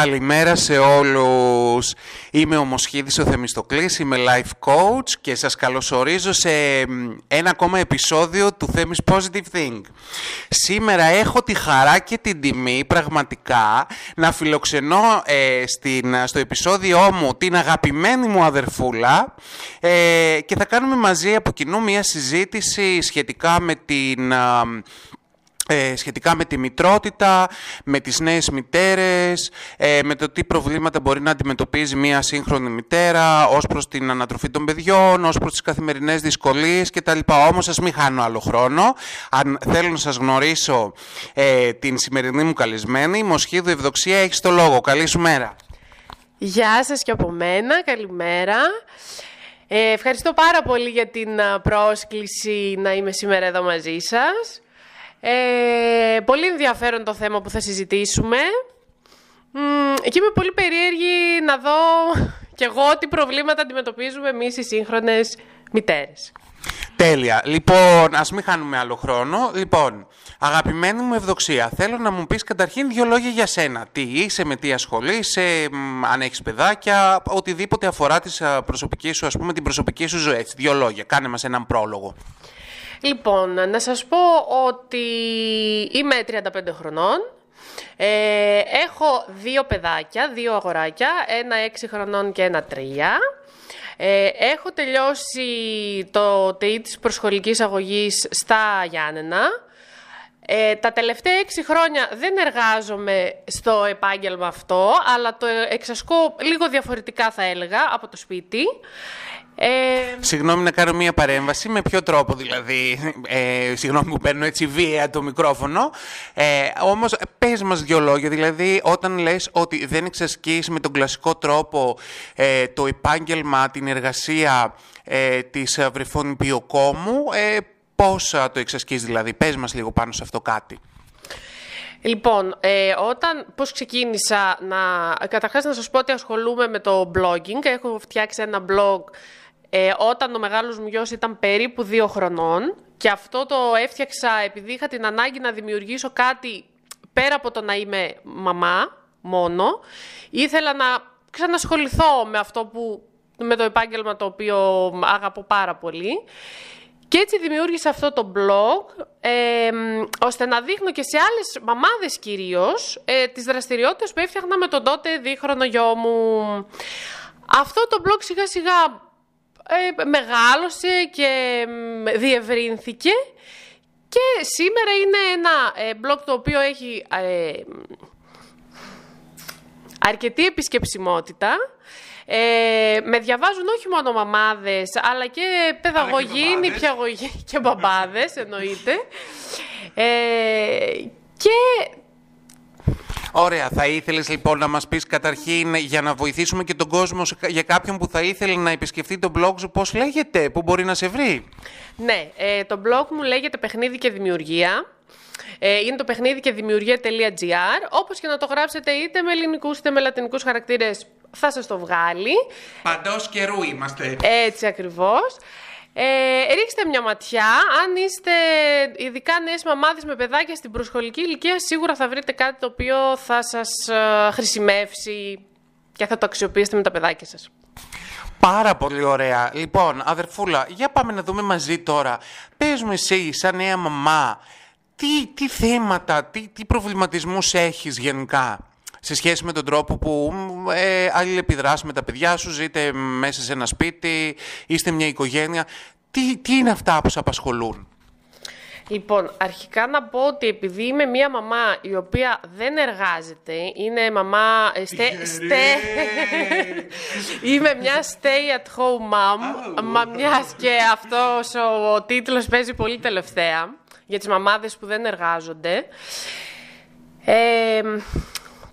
Καλημέρα σε όλους. Είμαι ο Μοσχίδης ο Θεμιστοκλής, είμαι life coach και σας καλωσορίζω σε ένα ακόμα επεισόδιο του Themis Positive Thing. Σήμερα έχω τη χαρά και την τιμή πραγματικά να φιλοξενώ στο επεισόδιό μου την αγαπημένη μου αδερφούλα και θα κάνουμε μαζί από κοινού μια συζήτηση σχετικά με τη μητρότητα, με τις νέες μητέρες, με το τι προβλήματα μπορεί να αντιμετωπίζει μια σύγχρονη μητέρα ως προς την ανατροφή των παιδιών, ως προς τις καθημερινές δυσκολίες κτλ. Όμως σας μην χάνω άλλο χρόνο. Αν θέλω να σας γνωρίσω την σημερινή μου καλεσμένη, Μοσχίδη Ευδοξία, έχεις το λόγο. Καλή σου μέρα. Γεια σας και από μένα. Καλημέρα. Ευχαριστώ πάρα πολύ για την πρόσκληση να είμαι σήμερα εδώ μαζί σας. Πολύ ενδιαφέρον το θέμα που θα συζητήσουμε και είμαι πολύ περίεργη να δω κι εγώ τι προβλήματα αντιμετωπίζουμε εμείς οι σύγχρονες μητέρες. Τέλεια. Λοιπόν, ας μην χάνουμε άλλο χρόνο. Λοιπόν, αγαπημένη μου Ευδοξία, θέλω να μου πεις καταρχήν δύο λόγια για σένα. Τι είσαι, με τι ασχολείσαι, αν έχεις παιδάκια, οτιδήποτε αφορά την προσωπική σου ζωή. Δύο λόγια. Κάνε μας έναν πρόλογο. Λοιπόν, να σας πω ότι είμαι 35 χρονών, έχω δύο παιδάκια, δύο αγοράκια, ένα 6 χρονών και ένα 3. Έχω τελειώσει το ΤΕΙ της προσχολικής αγωγής στα Γιάννενα. Τα τελευταία 6 χρόνια δεν εργάζομαι στο επάγγελμα αυτό, αλλά το εξασκώ λίγο διαφορετικά, θα έλεγα, από το σπίτι. Συγγνώμη να κάνω μία παρέμβαση. Με ποιο τρόπο δηλαδή? Συγγνώμη που παίρνω έτσι βία το μικρόφωνο. Όμως πες μας δυο λόγια. Δηλαδή όταν λες ότι δεν εξασκείς με τον κλασικό τρόπο το επάγγελμα, την εργασία της βρεφονιπιοκόμου, πώς το εξασκείς δηλαδή? Πες μας λίγο πάνω σε αυτό κάτι. Λοιπόν, πώς ξεκίνησα να... Καταρχάς να σας πω ότι ασχολούμαι με το blogging. Έχω φτιάξει ένα blog όταν ο μεγάλος μου γιος ήταν περίπου 2 χρονών και αυτό το έφτιαξα επειδή είχα την ανάγκη να δημιουργήσω κάτι πέρα από το να είμαι μαμά μόνο. Ήθελα να ξανασχοληθώ με το επάγγελμα το οποίο αγαπώ πάρα πολύ. Και έτσι δημιούργησα αυτό το blog, ώστε να δείχνω και σε άλλες μαμάδες κυρίως τις δραστηριότητες που έφτιαχνα με τον τότε 2χρονο γιο μου. Αυτό το blog σιγά σιγά μεγάλωσε και διευρύνθηκε και σήμερα είναι ένα blog το οποίο έχει αρκετή επισκεψιμότητα. Με διαβάζουν όχι μόνο μαμάδες, αλλά και παιδαγωγοί, νηπιαγωγοί και μπαμπάδες, εννοείται. Και... Ωραία, θα ήθελες λοιπόν να μας πεις καταρχήν, για να βοηθήσουμε και τον κόσμο, για κάποιον που θα ήθελε να επισκεφτεί τον blog σου, πώς λέγεται, πού μπορεί να σε βρει? Ναι, το blog μου λέγεται Παιχνίδι και Δημιουργία. Είναι το παιχνίδι και δημιουργία.gr. Όπως και να το γράψετε, είτε με ελληνικούς είτε με λατινικούς χαρακτήρες, θα σας το βγάλει. Παντός καιρού είμαστε. Έτσι ακριβώς. Ρίξτε μια ματιά. Αν είστε ειδικά νέες μαμάδες με παιδάκια στην προσχολική ηλικία, σίγουρα θα βρείτε κάτι το οποίο θα σας χρησιμεύσει και θα το αξιοποιήσετε με τα παιδάκια σας. Πάρα πολύ ωραία. Λοιπόν, αδερφούλα, για πάμε να δούμε μαζί τώρα. Πες μου εσύ, σαν νέα μαμά, τι θέματα, τι προβληματισμούς έχεις γενικά σε σχέση με τον τρόπο που αλληλεπιδράς με τα παιδιά σου, ζείτε μέσα σε ένα σπίτι, είστε μια οικογένεια. Τι είναι αυτά που σε απασχολούν? Λοιπόν, αρχικά να πω ότι επειδή είμαι μια μαμά η οποία δεν εργάζεται, είναι μαμά... Είμαι μια stay-at-home mom, μαμιάς και αυτός ο τίτλος παίζει πολύ τελευταία για τις μαμάδες που δεν εργάζονται.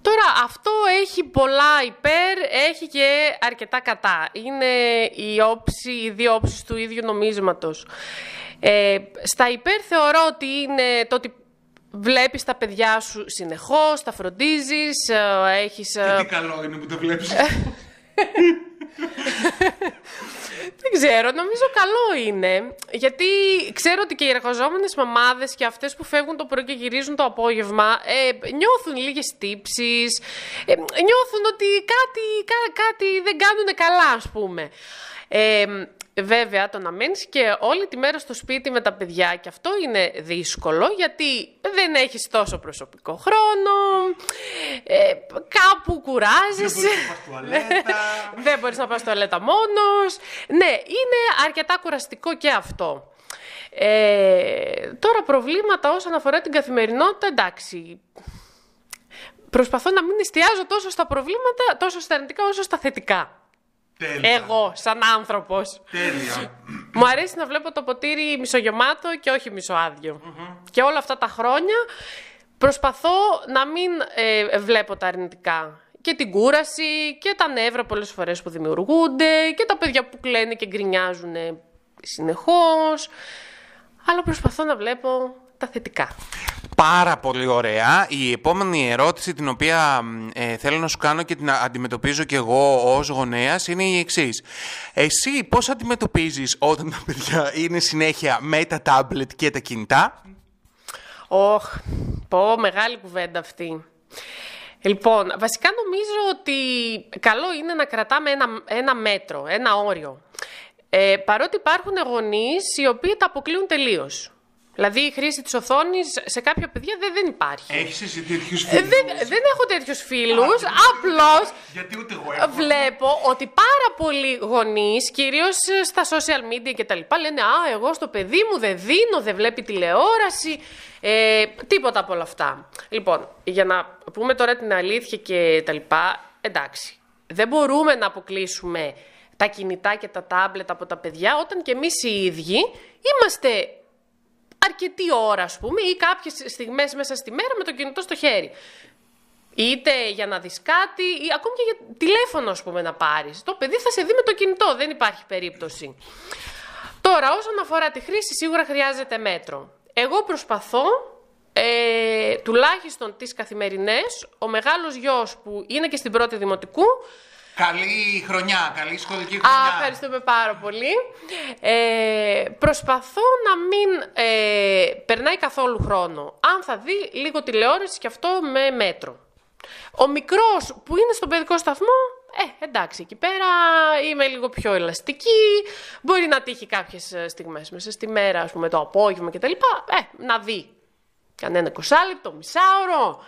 Τώρα, αυτό έχει πολλά υπέρ, έχει και αρκετά κατά. Είναι οι δύο όψεις του ίδιου νομίσματος. Στα υπέρ θεωρώ ότι είναι το ότι βλέπεις τα παιδιά σου συνεχώς, τα φροντίζεις, έχεις... Και τι καλό είναι που τα βλέπεις. Δεν Δεν ξέρω, νομίζω καλό είναι. Γιατί ξέρω ότι και οι εργαζόμενες μαμάδες και αυτές που φεύγουν το πρωί και γυρίζουν το απόγευμα νιώθουν λίγες τύψεις, νιώθουν ότι κάτι δεν κάνουν καλά, ας πούμε. Βέβαια, το να μένεις και όλη τη μέρα στο σπίτι με τα παιδιά και αυτό είναι δύσκολο γιατί δεν έχεις τόσο προσωπικό χρόνο, κάπου κουράζεσαι, δεν μπορείς να πας τουαλέτα μόνος. Ναι, είναι αρκετά κουραστικό και αυτό. Τώρα προβλήματα όσον αφορά την καθημερινότητα, εντάξει. Προσπαθώ να μην εστιάζω τόσο στα προβλήματα, τόσο στα αρνητικά όσο στα θετικά. Τέλεια. Εγώ, σαν άνθρωπος. Τέλεια. Μου αρέσει να βλέπω το ποτήρι μισογεμάτο και όχι μισοάδιο. Και όλα αυτά τα χρόνια προσπαθώ να μην βλέπω τα αρνητικά. Και την κούραση και τα νεύρα πολλές φορές που δημιουργούνται και τα παιδιά που κλαίνε και γκρινιάζουν συνεχώς. Αλλά προσπαθώ να βλέπω τα θετικά. Πάρα πολύ ωραία. Η επόμενη ερώτηση την οποία θέλω να σου κάνω και την αντιμετωπίζω και εγώ ως γονέας είναι η εξής. Εσύ πώς αντιμετωπίζεις όταν τα παιδιά είναι συνέχεια με τα τάμπλετ και τα κινητά? Ωχ, πω, μεγάλη κουβέντα αυτή. Λοιπόν, βασικά νομίζω ότι καλό είναι να κρατάμε ένα μέτρο, ένα όριο. Παρότι υπάρχουν γονείς οι οποίοι τα αποκλείουν τελείως. Δηλαδή η χρήση της οθόνης σε κάποια παιδιά δεν υπάρχει. Έχεις εσύ τέτοιους φίλους? Δεν έχω τέτοιους φίλους, απλώς γιατί ούτε εγώ έχω. Βλέπω ότι πάρα πολλοί γονείς, κυρίως στα social media και τα λοιπά, λένε «Α, εγώ στο παιδί μου δεν δίνω, δεν βλέπει τηλεόραση». Τίποτα από όλα αυτά. Λοιπόν, για να πούμε τώρα την αλήθεια και τα λοιπά, εντάξει, δεν μπορούμε να αποκλείσουμε τα κινητά και τα τάμπλετ από τα παιδιά όταν και εμείς οι ίδιοι είμαστε αρκετή ώρα, ας πούμε, ή κάποιες στιγμές μέσα στη μέρα με το κινητό στο χέρι. Είτε για να δεις κάτι, ή ακόμη και για τηλέφωνο, ας πούμε, να πάρεις. Το παιδί θα σε δει με το κινητό, δεν υπάρχει περίπτωση. Τώρα, όσον αφορά τη χρήση, σίγουρα χρειάζεται μέτρο. Εγώ προσπαθώ, τουλάχιστον τις καθημερινές, ο μεγάλος γιος που είναι και στην πρώτη δημοτικού. Καλή χρονιά, καλή σχολική χρονιά. Ευχαριστούμε πάρα πολύ. Προσπαθώ να μην περνάει καθόλου χρόνο. Αν θα δει λίγο τηλεόραση και αυτό με μέτρο. Ο μικρός που είναι στον παιδικό σταθμό, εντάξει, εκεί πέρα είμαι λίγο πιο ελαστική. Μπορεί να τύχει κάποιες στιγμές μέσα στη μέρα, ας πούμε το απόγευμα κτλ. Να δει κανένα 20 λεπτό, μισάωρο.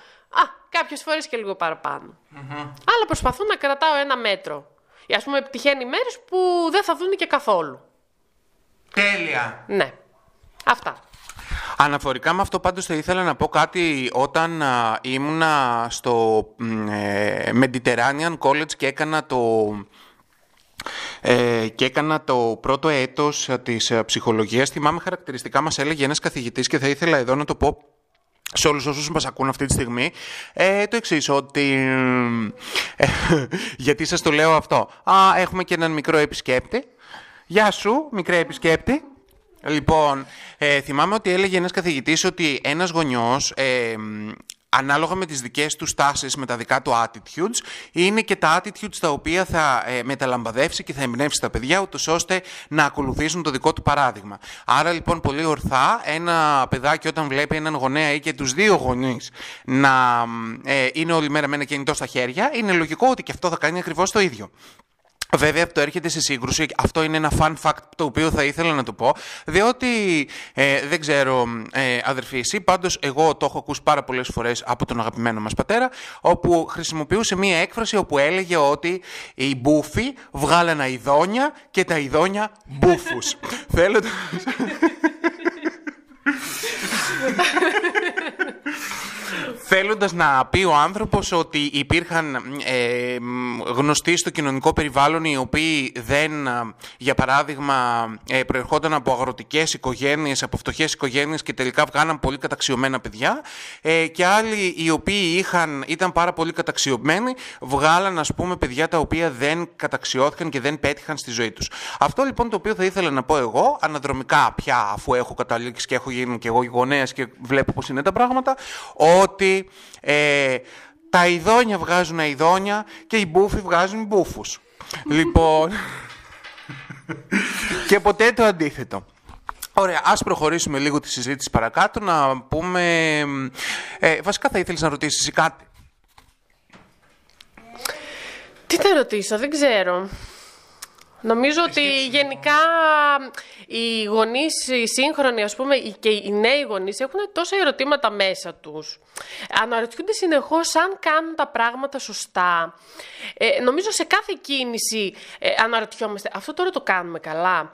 Κάποιες φορές και λίγο παραπάνω. Αλλά προσπαθώ να κρατάω ένα μέτρο. Ας πούμε, πετυχαίνει μέρες που δεν θα δουν και καθόλου. Τέλεια. Ναι. Αυτά. Αναφορικά με αυτό πάντως θα ήθελα να πω κάτι. Όταν ήμουνα στο Mediterranean College και έκανα το πρώτο έτος της ψυχολογίας, θυμάμαι χαρακτηριστικά μας έλεγε ένας καθηγητής και θα ήθελα εδώ να το πω σε όλους όσους μας ακούν αυτή τη στιγμή, το εξής, ότι γιατί σας το λέω αυτό. Έχουμε και έναν μικρό επισκέπτη. Γεια σου, μικρέ επισκέπτη. Λοιπόν, θυμάμαι ότι έλεγε ένας καθηγητής ότι ένας γονιός, ανάλογα με τις δικές του τάσεις, με τα δικά του attitudes, είναι και τα attitudes τα οποία θα μεταλαμπαδεύσει και θα εμπνεύσει τα παιδιά, ούτως ώστε να ακολουθήσουν το δικό του παράδειγμα. Άρα λοιπόν πολύ ορθά ένα παιδάκι όταν βλέπει έναν γονέα ή και τους δύο γονείς να είναι όλη μέρα με ένα κινητό στα χέρια, είναι λογικό ότι και αυτό θα κάνει ακριβώς το ίδιο. Βέβαια, το έρχεται σε σύγκρουση. Αυτό είναι ένα fun fact το οποίο θα ήθελα να το πω, διότι δεν ξέρω, αδερφή εσύ, πάντως εγώ το έχω ακούσει πάρα πολλές φορές από τον αγαπημένο μας πατέρα, όπου χρησιμοποιούσε μία έκφραση όπου έλεγε ότι οι μπούφοι βγάλανε ειδόνια και τα ειδόνια μπούφους. Θέλω το... Θέλοντας να πει ο άνθρωπος ότι υπήρχαν γνωστοί στο κοινωνικό περιβάλλον οι οποίοι δεν, για παράδειγμα, προερχόταν από αγροτικές οικογένειες, από φτωχές οικογένειες και τελικά βγάναν πολύ καταξιωμένα παιδιά, και άλλοι οι οποίοι ήταν πάρα πολύ καταξιωμένοι, βγάλαν, ας πούμε, παιδιά τα οποία δεν καταξιώθηκαν και δεν πέτυχαν στη ζωή τους. Αυτό λοιπόν το οποίο θα ήθελα να πω εγώ, αναδρομικά πια, αφού έχω καταλήξει και έχω γίνει και εγώ γονέας και βλέπω πώς είναι τα πράγματα, ότι τα ειδόνια βγάζουν ειδόνια και οι μπούφοι βγάζουν μπούφους. Λοιπόν, Και ποτέ το αντίθετο. Ωραία, ας προχωρήσουμε λίγο τη συζήτηση παρακάτω, να πούμε... βασικά θα ήθελες να ρωτήσεις κάτι. Τι θα ρωτήσω, δεν ξέρω. Νομίζω ότι γενικά οι γονείς, οι σύγχρονοι, ας πούμε, και οι νέοι γονείς έχουν τόσα ερωτήματα μέσα τους. Αναρωτιούνται συνεχώς αν κάνουν τα πράγματα σωστά. Νομίζω σε κάθε κίνηση αναρωτιόμαστε, αυτό τώρα το κάνουμε καλά.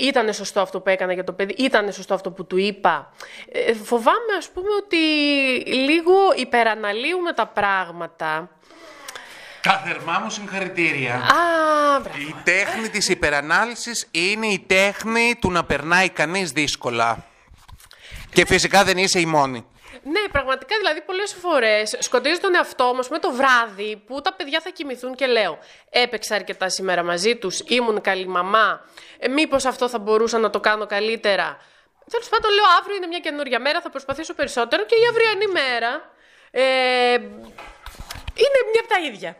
Ήτανε σωστό αυτό που έκανα για το παιδί, ήτανε σωστό αυτό που του είπα. Φοβάμαι, ας πούμε, ότι λίγο υπεραναλύουμε τα πράγματα. Καθερμά μου συγχαρητήρια. Η τέχνη της υπερανάλυσης είναι η τέχνη του να περνάει κανείς δύσκολα. Και φυσικά δεν είσαι η μόνη. Ναι, πραγματικά, δηλαδή πολλές φορές σκοτίζω τον εαυτό μας με το βράδυ που τα παιδιά θα κοιμηθούν και λέω έπαιξα αρκετά σήμερα μαζί τους, ήμουν καλή μαμά, μήπως αυτό θα μπορούσα να το κάνω καλύτερα. Τέλος πάντων λέω αύριο είναι μια καινούρια μέρα, θα προσπαθήσω περισσότερο και η αυριανή μέρα είναι μια από τα ίδια.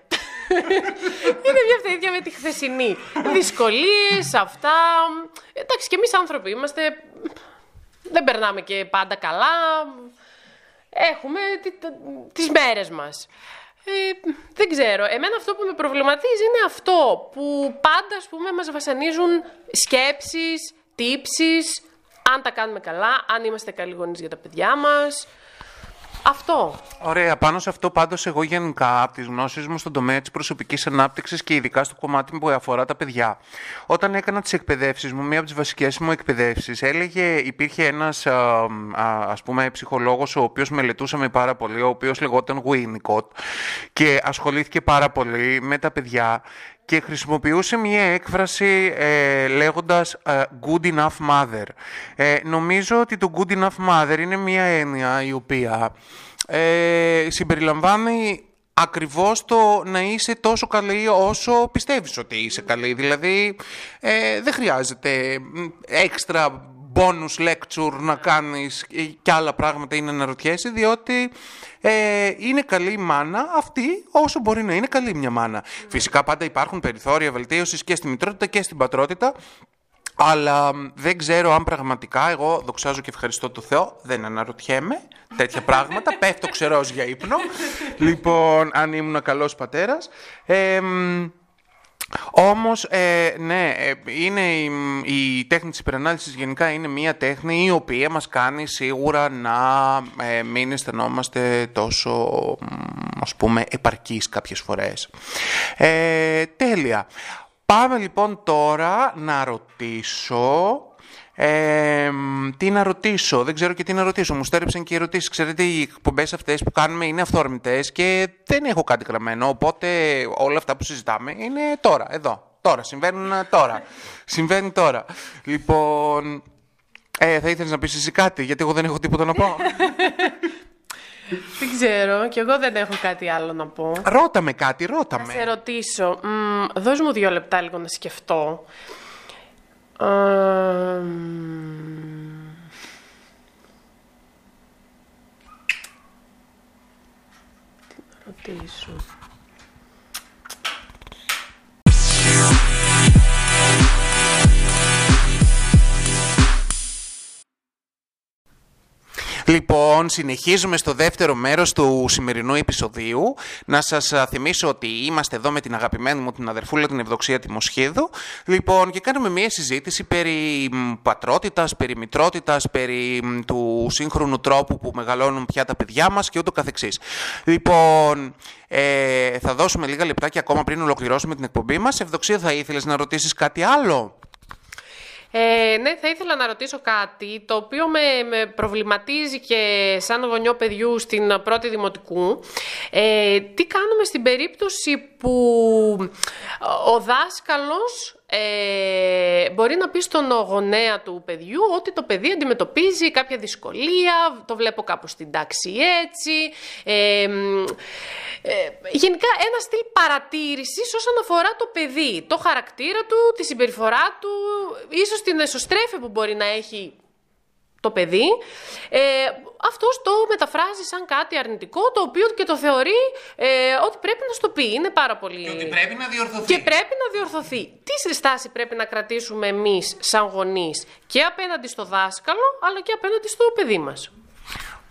Είναι μια αυτά ίδια με τη χθεσινή. Δυσκολίες, αυτά. Εντάξει, και εμείς άνθρωποι είμαστε. Δεν περνάμε και πάντα καλά. Έχουμε τις μέρες μας. Δεν ξέρω. Εμένα αυτό που με προβληματίζει είναι αυτό. Που πάντα, ας πούμε, μας βασανίζουν σκέψεις, τύψεις. Αν τα κάνουμε καλά, αν είμαστε καλοί γονείς για τα παιδιά μας. Αυτό. Ωραία. Πάνω σε αυτό, πάντως, εγώ γενικά από τις γνώσεις μου στον τομέα της προσωπικής ανάπτυξης και ειδικά στο κομμάτι που αφορά τα παιδιά. Όταν έκανα τις εκπαιδεύσεις μου, μία από τις βασικές μου εκπαιδεύσεις, υπήρχε ένας, ας πούμε, ψυχολόγος, ο οποίος μελετούσαμε πάρα πολύ, ο οποίος λεγόταν Winnicott και ασχολήθηκε πάρα πολύ με τα παιδιά και χρησιμοποιούσε μία έκφραση λέγοντας good enough mother. Νομίζω ότι το good enough mother είναι μία έννοια η οποία συμπεριλαμβάνει ακριβώς το να είσαι τόσο καλή όσο πιστεύεις ότι είσαι καλή. Δηλαδή δεν χρειάζεται έξτρα bonus lecture να κάνεις και άλλα πράγματα ή να αναρωτιέσαι, διότι είναι καλή η μάνα αυτή όσο μπορεί να είναι καλή μια μάνα. Φυσικά πάντα υπάρχουν περιθώρια βελτίωσης και στη μητρότητα και στην πατρότητα, αλλά δεν ξέρω αν πραγματικά, εγώ δοξάζω και ευχαριστώ τον Θεό, δεν αναρωτιέμαι τέτοια πράγματα, πέφτω ξερός για ύπνο, λοιπόν, αν ήμουν καλός πατέρας. Όμως, ναι, είναι η τέχνη της υπερανάλυσης γενικά είναι μια τέχνη η οποία μας κάνει σίγουρα να μην αισθανόμαστε τόσο, ας πούμε, επαρκείς κάποιες φορές. Τέλεια. Πάμε λοιπόν τώρα να ρωτήσω... τι να ρωτήσω, δεν ξέρω και τι να ρωτήσω. Μου στέρεψαν και οι ερωτήσεις. Ξέρετε, οι εκπομπές αυτές που κάνουμε είναι αυθόρμητες και δεν έχω κάτι γραμμένο. Οπότε όλα αυτά που συζητάμε είναι τώρα, εδώ. Τώρα, συμβαίνουν τώρα. Συμβαίνει τώρα. Λοιπόν, θα ήθελες να πεις εσύ κάτι, γιατί εγώ δεν έχω τίποτα να πω. Δεν ξέρω, κι εγώ δεν έχω κάτι άλλο να πω. Ρώταμε κάτι, ρώταμε. Θα σε ρωτήσω. Δώσ' μου 2 λεπτά λίγο να σκεφτώ. Τι να ρωτήσω. Λοιπόν, συνεχίζουμε στο δεύτερο μέρος του σημερινού επεισοδίου. Να σας θυμίσω ότι είμαστε εδώ με την αγαπημένη μου την αδερφούλα, την Ευδοξία τη Μοσχίδου. Λοιπόν, και κάνουμε μία συζήτηση περί πατρότητας, περί μητρότητας, περί του σύγχρονου τρόπου που μεγαλώνουν πια τα παιδιά μας και ούτω καθεξής. Λοιπόν, θα δώσουμε λίγα λεπτάκια ακόμα πριν ολοκληρώσουμε την εκπομπή μας. Ευδοξία, θα ήθελες να ρωτήσεις κάτι άλλο? Ναι, θα ήθελα να ρωτήσω κάτι το οποίο με προβληματίζει και σαν γονιό παιδιού στην πρώτη δημοτικού. Τι κάνουμε στην περίπτωση που ο δάσκαλος μπορεί να πει στον γονέα του παιδιού ότι το παιδί αντιμετωπίζει κάποια δυσκολία, το βλέπω κάπως στην τάξη έτσι. Γενικά ένα στυλ παρατήρησης όσον αφορά το παιδί, το χαρακτήρα του, τη συμπεριφορά του, ίσως την εσωστρέφεια που μπορεί να έχει το παιδί, αυτός το μεταφράζει σαν κάτι αρνητικό, το οποίο και το θεωρεί ότι πρέπει να στο πει. Είναι πάρα πολύ... Και ότι πρέπει να διορθωθεί. Και πρέπει να διορθωθεί. Τι στάση πρέπει να κρατήσουμε εμείς σαν γονείς και απέναντι στο δάσκαλο, αλλά και απέναντι στο παιδί μας?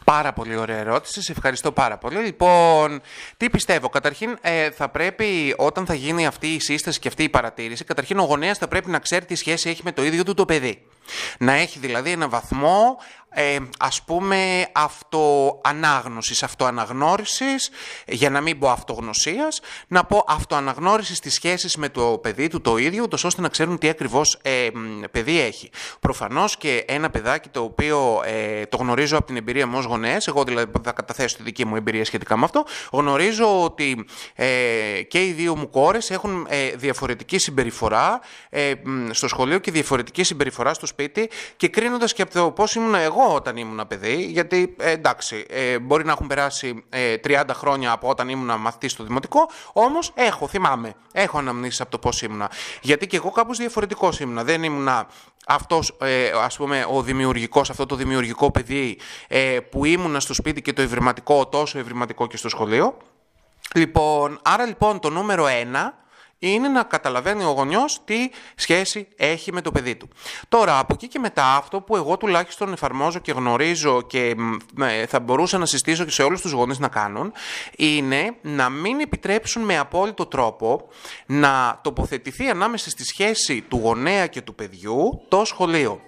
Πάρα πολύ ωραία ερώτηση, σε ευχαριστώ πάρα πολύ. Λοιπόν, τι πιστεύω? Καταρχήν, θα πρέπει όταν θα γίνει αυτή η σύσταση και αυτή η παρατήρηση, καταρχήν ο γονέας θα πρέπει να ξέρει τι σχέση έχει με το ίδιο του το παιδί. Να έχει δηλαδή ένα βαθμό, ας πούμε, αυτοανάγνωσης, αυτοαναγνώρισης, για να μην πω αυτογνωσίας, να πω αυτοαναγνώρισης της σχέσης με το παιδί του το ίδιο, ώστε να ξέρουν τι ακριβώς παιδί έχει. Προφανώς και ένα παιδάκι το οποίο το γνωρίζω από την εμπειρία μου ως γονέας, εγώ δηλαδή θα καταθέσω τη δική μου εμπειρία σχετικά με αυτό, γνωρίζω ότι και οι δύο μου κόρες έχουν διαφορετική συμπεριφορά στο σχολείο και διαφορετική συμπεριφορά στο σπίτι, και κρίνοντας και από το πώς ήμουν εγώ όταν ήμουν παιδί, γιατί εντάξει, μπορεί να έχουν περάσει 30 χρόνια από όταν ήμουν μαθητής στο δημοτικό, όμως θυμάμαι, έχω αναμνήσεις από το πώς ήμουνα. Γιατί και εγώ κάπως διαφορετικός ήμουνα. Δεν ήμουνα αυτός, ας πούμε, ο δημιουργικός, αυτό το δημιουργικό παιδί που ήμουνα στο σπίτι και το ευρηματικό, τόσο ευρηματικό και στο σχολείο. Λοιπόν, άρα λοιπόν το νούμερο 1... είναι να καταλαβαίνει ο γονιός τι σχέση έχει με το παιδί του. Τώρα, από εκεί και μετά, αυτό που εγώ τουλάχιστον εφαρμόζω και γνωρίζω και θα μπορούσα να συστήσω και σε όλους τους γονείς να κάνουν, είναι να μην επιτρέψουν με απόλυτο τρόπο να τοποθετηθεί ανάμεσα στη σχέση του γονέα και του παιδιού το σχολείο.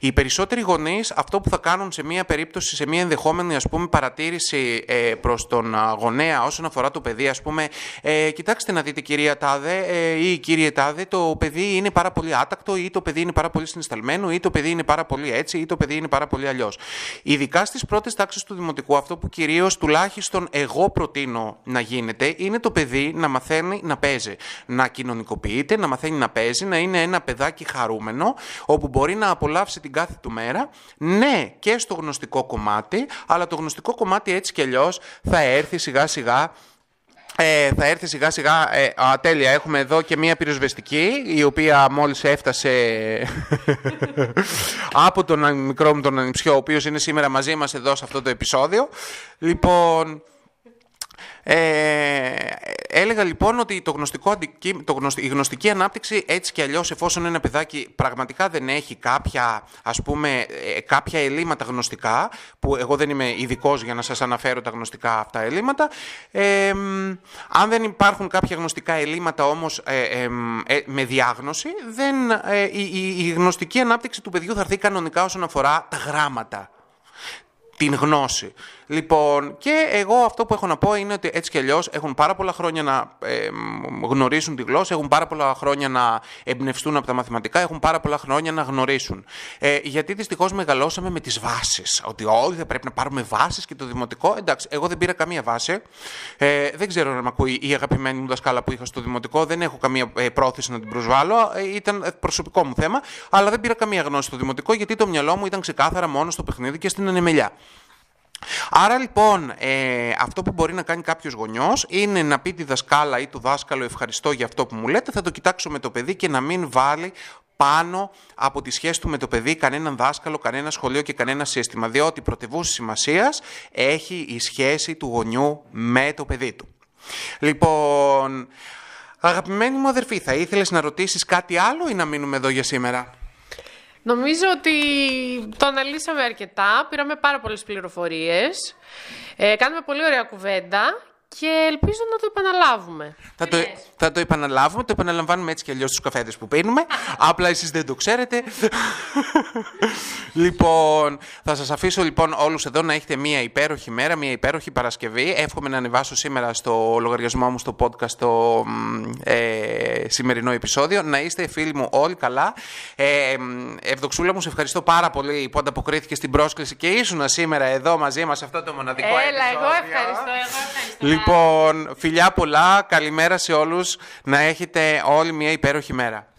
Οι περισσότεροι γονείς αυτό που θα κάνουν σε μία περίπτωση, σε μία ενδεχόμενη, ας πούμε, παρατήρηση προς τον γονέα όσον αφορά το παιδί, ας πούμε, κοιτάξτε να δείτε, κυρία Τάδε ή κύριε Τάδε, το παιδί είναι πάρα πολύ άτακτο, ή το παιδί είναι πάρα πολύ συναισθαλμένο, ή το παιδί είναι πάρα πολύ έτσι, ή το παιδί είναι πάρα πολύ αλλιώς. Ειδικά στις πρώτες τάξεις του δημοτικού, αυτό που κυρίως τουλάχιστον εγώ προτείνω να γίνεται είναι το παιδί να μαθαίνει να παίζει, να κοινωνικοποιείται, να μαθαίνει να παίζει, να είναι ένα παιδάκι χαρούμενο, όπου μπορεί να απολαύσει την κάθε του μέρα, ναι, και στο γνωστικό κομμάτι, αλλά το γνωστικό κομμάτι έτσι κι αλλιώς θα έρθει σιγά-σιγά. Τέλεια, έχουμε εδώ και μία πυροσβεστική, η οποία μόλις έφτασε από τον μικρό μου τον ανιψιό, ο οποίος είναι σήμερα μαζί μας εδώ σε αυτό το επεισόδιο. Λοιπόν... έλεγα λοιπόν ότι η γνωστική ανάπτυξη έτσι κι αλλιώς, εφόσον ένα παιδάκι πραγματικά δεν έχει κάποια ελλείμματα γνωστικά, που εγώ δεν είμαι ειδικός για να σας αναφέρω τα γνωστικά αυτά ελλείμματα, αν δεν υπάρχουν κάποια γνωστικά ελλείμματα όμως με διάγνωση, η γνωστική ανάπτυξη του παιδιού θα έρθει κανονικά όσον αφορά τα γράμματα, την γνώση. Λοιπόν, και εγώ αυτό που έχω να πω είναι ότι έτσι κι αλλιώς έχουν πάρα πολλά χρόνια να γνωρίσουν τη γλώσσα, έχουν πάρα πολλά χρόνια να εμπνευστούν από τα μαθηματικά, έχουν πάρα πολλά χρόνια να γνωρίσουν. Γιατί δυστυχώς μεγαλώσαμε με τις βάσεις. Ότι όλοι θα πρέπει να πάρουμε βάσεις και το δημοτικό. Εντάξει, εγώ δεν πήρα καμία βάση. Δεν ξέρω αν με ακούει η αγαπημένη μου δασκάλα που είχα στο δημοτικό. Δεν έχω καμία πρόθεση να την προσβάλλω. Ήταν προσωπικό μου θέμα. Αλλά δεν πήρα καμία γνώση στο δημοτικό, γιατί το μυαλό μου ήταν ξεκάθαρα μόνο στο παιχνίδι και στην ανεμελιά. Άρα λοιπόν αυτό που μπορεί να κάνει κάποιος γονιός είναι να πει τη δασκάλα ή του δάσκαλο ευχαριστώ για αυτό που μου λέτε, θα το κοιτάξω με το παιδί, και να μην βάλει πάνω από τη σχέση του με το παιδί κανέναν δάσκαλο, κανένα σχολείο και κανένα σύστημα, διότι πρωτευούς σημασίας έχει η σχέση του γονιού με το παιδί του. Λοιπόν, αγαπημένη μου αδερφή, θα ήθελες να ρωτήσεις κάτι άλλο ή να μείνουμε εδώ για σήμερα? Νομίζω ότι το αναλύσαμε αρκετά, πήραμε πάρα πολλές πληροφορίες, κάναμε πολύ ωραία κουβέντα και ελπίζω να το επαναλάβουμε. Θα το επαναλάβουμε, το επαναλαμβάνουμε έτσι κι αλλιώς στους καφέδες που πίνουμε, απλά εσείς δεν το ξέρετε. Λοιπόν, θα σας αφήσω λοιπόν όλους εδώ να έχετε μια υπέροχη μέρα, μια υπέροχη Παρασκευή. Εύχομαι να ανεβάσω σήμερα στο λογαριασμό μου στο podcast το σημερινό επεισόδιο. Να είστε φίλοι μου όλοι καλά. Ευδοξούλα μου, σε ευχαριστώ πάρα πολύ που ανταποκρίθηκες στην πρόσκληση και ήσουν σήμερα εδώ μαζί μας σε αυτό το μοναδικό επεισόδιο. Εγώ ευχαριστώ. Λοιπόν, φιλιά πολλά, καλημέρα σε όλους, να έχετε όλοι μια υπέροχη μέρα.